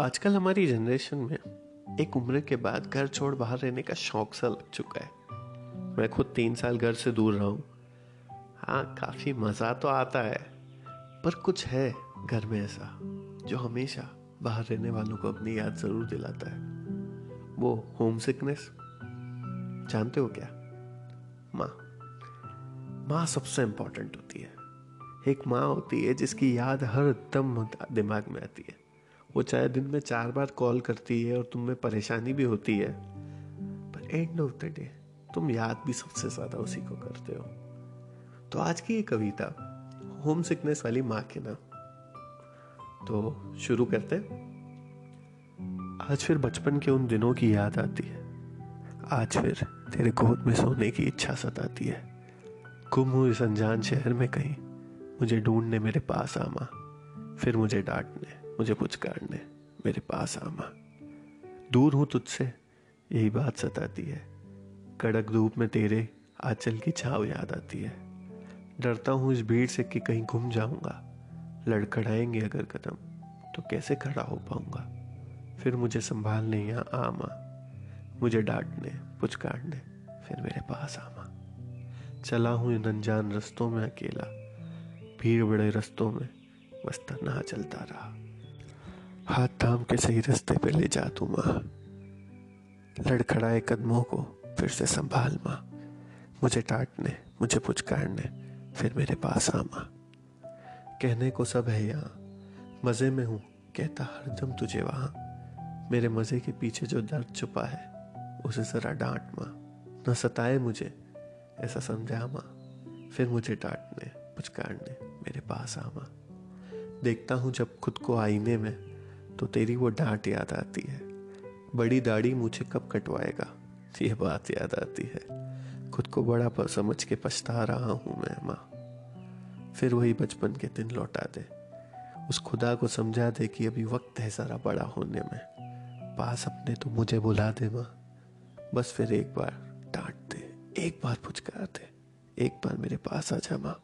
आजकल हमारी जनरेशन में एक उम्र के बाद घर छोड़ बाहर रहने का शौक सा लग चुका है। मैं खुद 3 साल घर से दूर रहा हूँ। हाँ, काफ़ी मज़ा तो आता है, पर कुछ है घर में ऐसा जो हमेशा बाहर रहने वालों को अपनी याद ज़रूर दिलाता है। वो होम सिकनेस। जानते हो क्या, माँ सबसे इम्पोर्टेंट होती है। एक माँ होती है जिसकी याद हर दम दिमाग में आती है। वो चाहे दिन में 4 बार कॉल करती है और तुम्हें परेशानी भी होती है, पर एंड ऑफ द डे तुम याद भी सबसे ज़्यादा उसी को करते हो। तो आज की ये कविता होम सिकनेस वाली माँ के नाम। तो शुरू करते हैं। आज फिर बचपन के उन दिनों की याद आती है। आज फिर तेरे गोद में सोने की इच्छा सताती है। गुम हुए इस अनजान शहर में कहीं, मुझे ढूंढने मेरे पास आ माँ। फिर मुझे डांटने, मुझे पुचकारने मेरे पास आ माँ। दूर हूँ तुझसे, यही बात सताती है। कड़क धूप में तेरे आंचल की छाव याद आती है। डरता हूँ इस भीड़ से कि कहीं घूम जाऊँगा। लड़खड़ाएंगे अगर कदम तो कैसे खड़ा हो पाऊँगा। फिर मुझे संभालने यहाँ आ माँ। मुझे डांटने, पुचकारने फिर मेरे पास आ माँ। चला हूँ इन अनजान रस्तों में अकेला। भीड़ बड़े रस्तों में बस तन्हा चलता रहा। हाथ थाम के सही रास्ते पे ले जा तू माँ। लड़खड़ाए कदमों को फिर से संभाल माँ। मुझे डांटने, मुझे पुचकारने फिर मेरे पास आ माँ। कहने को सब है यहाँ, मज़े में हूँ कहता हरदम तुझे वहाँ। मेरे मज़े के पीछे जो दर्द छुपा है उसे ज़रा डांट माँ। न सताए मुझे ऐसा समझा माँ। फिर मुझे डांटने, पुचकारने मेरे पास आ माँ। देखता हूँ जब खुद को आईने में तो तेरी वो डांट याद आती है। बड़ी दाढ़ी मुझे कब कटवाएगा, ये बात याद आती है। खुद को बड़ा समझ के पछता रहा हूँ मैं माँ। फिर वही बचपन के दिन लौटा दे। उस खुदा को समझा दे कि अभी वक्त है सारा बड़ा होने में। पास अपने तो मुझे बुला दे माँ। बस फिर एक बार डांट दे, एक बार पुचकार दे, एक बार मेरे पास आ जा माँ।